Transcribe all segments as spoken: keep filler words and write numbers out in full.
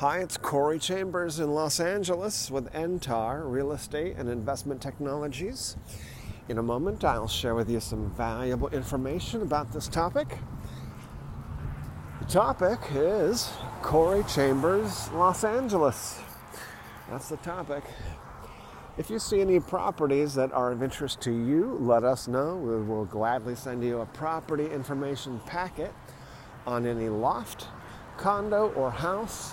Hi, it's Corey Chambers in Los Angeles with Entar, Real Estate and Investment Technologies. In a moment, I'll share with you some valuable information about this topic. The topic is Corey Chambers, Los Angeles. That's the topic. If you see any properties that are of interest to you, let us know. We will gladly send you a property information packet on any loft, condo, or house.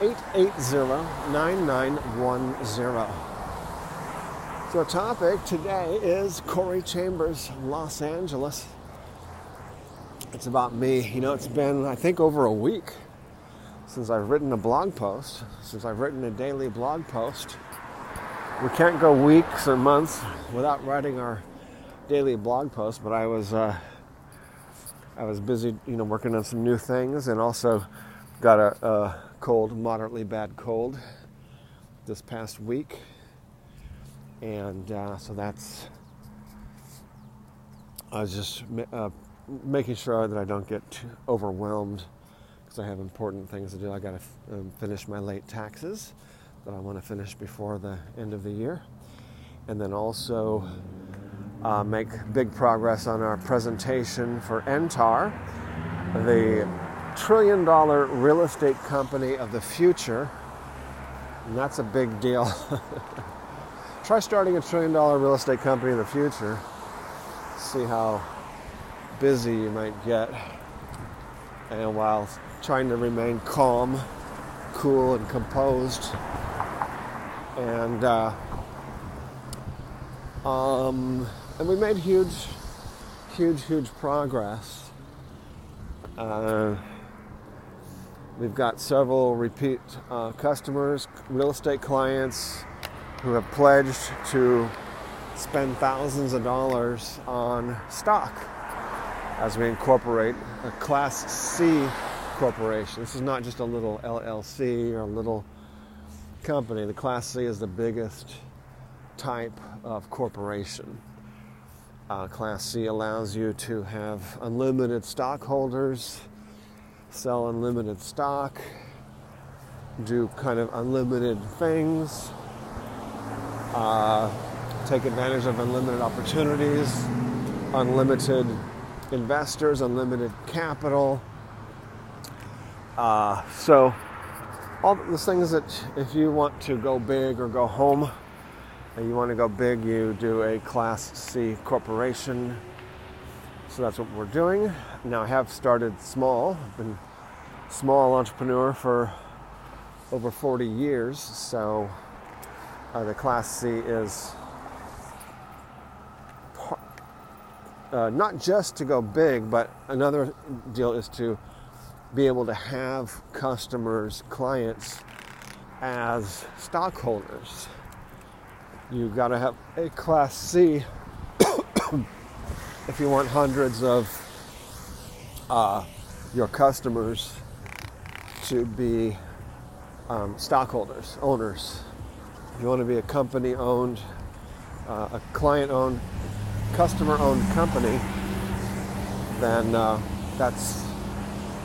eight eight zero, nine nine one zero. So our topic today is Corey Chambers, Los Angeles. It's about me. You know, it's been, I think, over a week since I've written a blog post, since I've written a daily blog post. We can't go weeks or months without writing our daily blog post, but I was, uh, I was busy, you know, working on some new things, and also got a... a cold, moderately bad cold this past week, and uh, so that's I was just uh, making sure that I don't get too overwhelmed, because I have important things to do. I got to f- um, finish my late taxes that I want to finish before the end of the year, and then also uh, make big progress on our presentation for Entar, the trillion dollar real estate company of the future. And that's a big deal. Try starting a trillion dollar real estate company in the future. See how busy you might get, and while trying to remain calm, cool, and composed. And uh, um, and we made huge, huge, huge progress. Uh, We've got several repeat uh, customers, real estate clients who have pledged to spend thousands of dollars on stock as we incorporate a Class C corporation. This is not just a little L L C or a little company. The Class C is the biggest type of corporation. Uh, Class C allows you to have unlimited stockholders, sell unlimited stock, do kind of unlimited things, uh, take advantage of unlimited opportunities, unlimited investors, unlimited capital. Uh, so all the things that if you want to go big or go home, and you want to go big, you do a Class C corporation. So that's what we're doing. Now, I have started small. I've been a small entrepreneur for over forty years. So uh, the Class C is par- uh, not just to go big, but another deal is to be able to have customers, clients as stockholders. You've got to have a Class C if you want hundreds of uh, your customers to be um, stockholders, owners. If you want to be a company-owned, uh, a client-owned, customer-owned company, then uh, that's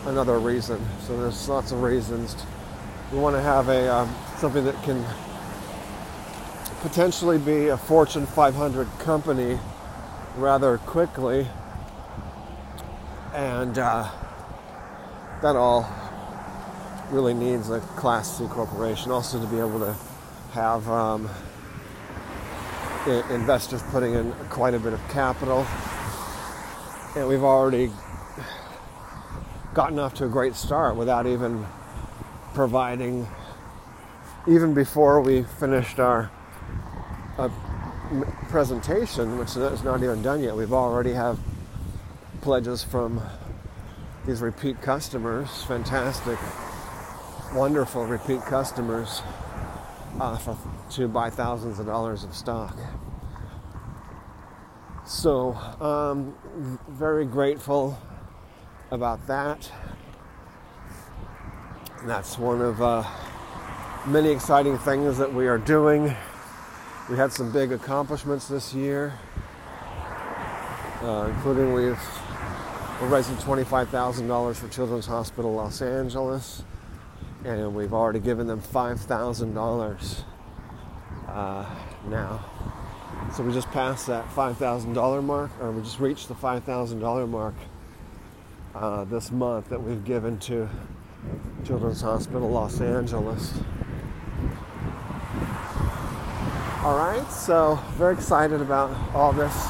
another reason. So there's lots of reasons. We want to have a um, something that can potentially be a Fortune five hundred company rather quickly, and uh, that all really needs a Class C corporation. Also, to be able to have um, I- investors putting in quite a bit of capital, and we've already gotten off to a great start without even providing, even before we finished our uh, presentation, which is not even done yet. We've already have pledges from these repeat customers, fantastic, wonderful repeat customers uh, for, to buy thousands of dollars of stock. So um, very grateful about that. And that's one of uh, many exciting things that we are doing. We had some big accomplishments this year, uh, including we've we're raising twenty-five thousand dollars for Children's Hospital Los Angeles, and we've already given them five thousand dollars uh, now. So we just passed that five thousand dollars mark, or we just reached the five thousand dollars mark uh, this month that we've given to Children's Hospital Los Angeles. All right, so very excited about all this.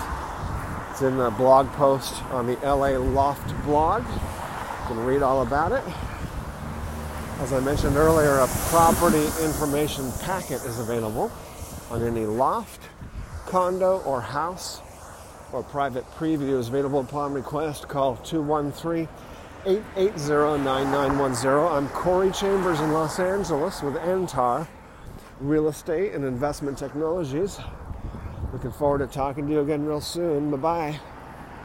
It's in the blog post on the L A Loft blog. You can read all about it. As I mentioned earlier, a property information packet is available on any loft, condo, or house, or private preview is available upon request. Call two one three, eight eight zero, nine nine one zero. I'm Corey Chambers in Los Angeles with Entar Real Estate and Investment Technologies. Looking forward to talking to you again real soon. Bye-bye.